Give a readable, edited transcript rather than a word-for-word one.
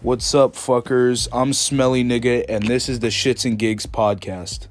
What's up, fuckers? I'm Smelly Nigga, and this is the Shitz and Giggs podcast.